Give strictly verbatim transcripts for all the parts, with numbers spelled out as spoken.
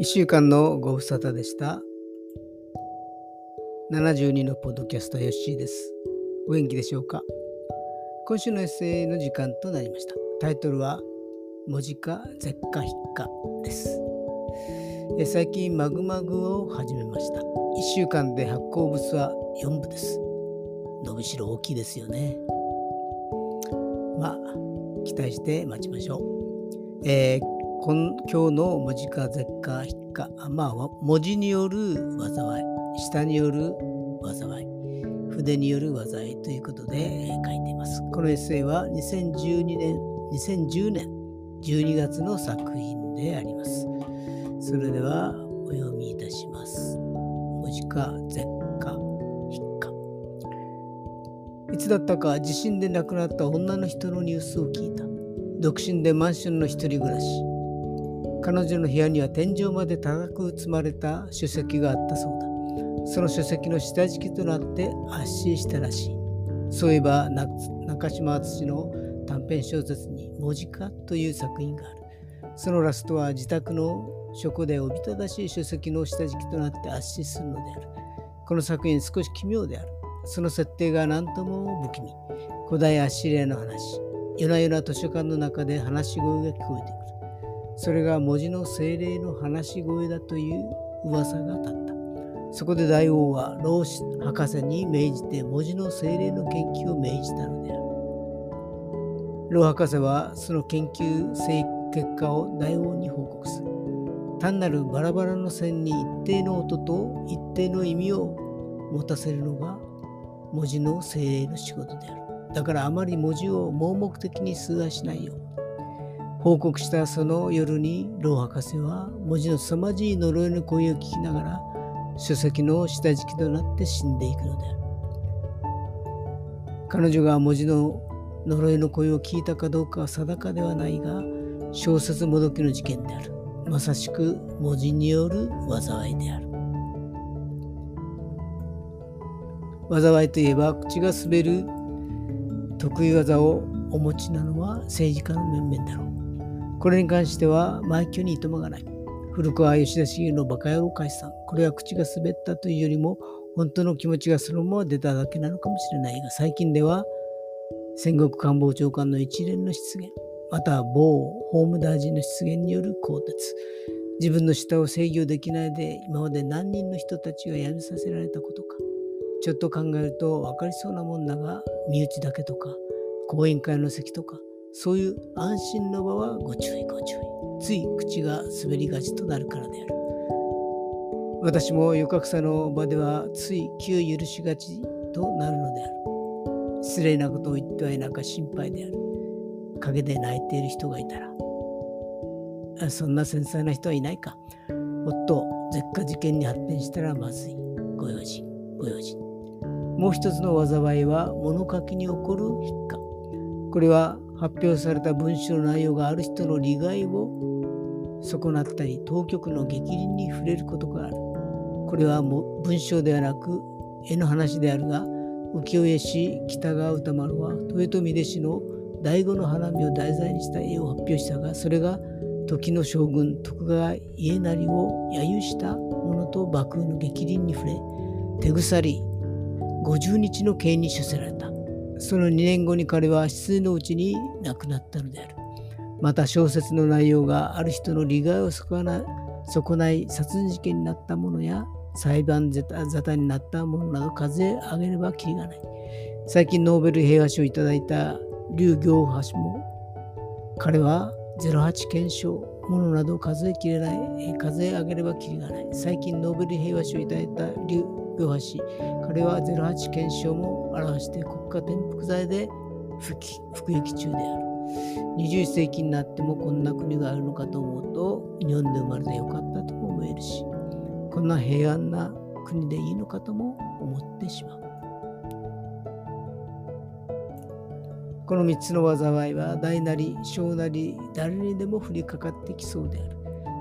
いっしゅうかんのご無沙汰でした。ななじゅうにのポッドキャストヨッシーです。お元気でしょうか。今週のエッセイの時間となりました。タイトルは文字化舌化筆化です。え最近マグマグを始めました。いっしゅうかんで発行物はよん部です。伸びしろ大きいですよね。まあ期待して待ちましょう。えー今日の文字化舌化筆化、まあ文字による災い、下による災い、筆による災いということで書いています。このエッセイはにせんじゅうにねんじゅうにがつの作品であります。それではお読みいたします。文字化舌化筆化。いつだったか地震で亡くなった女の人のニュースを聞いた。独身でマンションの一人暮らし。彼女の部屋には天井まで高く積まれた書籍があったそうだ。その書籍の下敷きとなって圧死したらしい。そういえば中島敦の短編小説に文字化という作品がある。そのラストは自宅の書庫でおびただしい書籍の下敷きとなって圧死するのである。この作品少し奇妙である。その設定が何とも不気味。古代アッシリアの話。夜な夜な図書館の中で話し声が聞こえてくる。それが文字の精霊の話し声だという噂が立った。そこで大王は老博士に命じて文字の精霊の研究を命じたのである。老博士はその研究結果を大王に報告する。単なるバラバラの線に一定の音と一定の意味を持たせるのが文字の精霊の仕事である。だからあまり文字を盲目的に崇拝しないように。報告したその夜に老博士は文字の凄まじい呪いの声を聞きながら書籍の下敷きとなって死んでいくのである。彼女が文字の呪いの声を聞いたかどうかは定かではないが、小説もどきの事件である。まさしく文字による災いである。災いといえば口が滑る得意技をお持ちなのは政治家の面々だろう。これに関しては枚挙にいとまがない。古くは吉田茂のバカ野郎解散。これは口が滑ったというよりも本当の気持ちがそのまま出ただけなのかもしれないが、最近では戦国官房長官の一連の失言、または某法務大臣の失言による更迭、自分の舌を制御できないで今まで何人の人たちがやめさせられたことか。ちょっと考えると分かりそうなもんだが、身内だけとか講演会の席とか、そういう安心の場はご注意ご注意。つい口が滑りがちとなるからである。私も余格差の場ではつい気を許しがちとなるのである。失礼なことを言ってはいなか心配である。陰で泣いている人がいたら。そんな繊細な人はいないか。おっと、舌化事件に発展したらまずい。ご用心ご用心。もう一つの災いは物書きに起こる筆化。これは発表された文章の内容がある人の利害を損なったり、当局の逆鱗に触れることがある。これはも文章ではなく絵の話であるが、浮世絵師北川歌丸は豊臣秀吉の醍醐の花見を題材にした絵を発表したが、それが時の将軍徳川家斉を揶揄したものと幕府の逆鱗に触れ、手鎖ごじゅうにちの刑に処せられた。そのにねんごに彼は失意のうちに亡くなったのである。また小説の内容がある人の利害を損な、損ない殺人事件になったものや裁判沙汰になったものなど数え上げればきりがない。最近ノーベル平和賞をいただいた劉暁波氏も、彼はゼロはち憲章ものなど数えきれない数え上げればきりがない。最近ノーベル平和賞をいただいた劉暁波氏、彼はゼロはち憲章も表して国家転覆罪で服役中である。にじゅういっ世紀になってもこんな国があるのかと思うと、日本で生まれてよかったとも思えるし、こんな平安な国でいいのかとも思ってしまう。このみっつの災いは大なり小なり誰にでも降りかかってきそうである。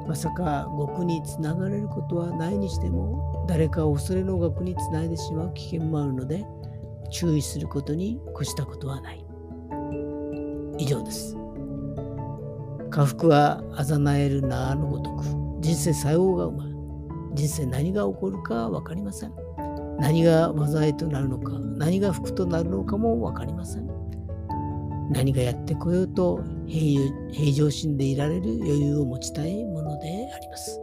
まさか獄につながれることはないにしても、誰かを恐れの獄につないでしまう危険もあるので、注意することに越したことはない。以上です。家福はあざなえる縄のごとく、人生さようが馬、人生何が起こるか分かりません。何が災いとなるのか、何が福となるのかも分かりません。何がやってこようと平常心でいられる余裕を持ちたいものであります。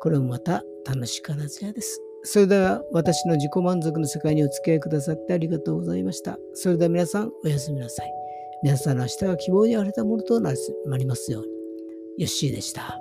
これもまた楽しからずやです。それでは私の自己満足の世界にお付き合いくださってありがとうございました。それでは皆さんおやすみなさい。皆さんの明日が希望にあふれたものとなりますように。よっしーでした。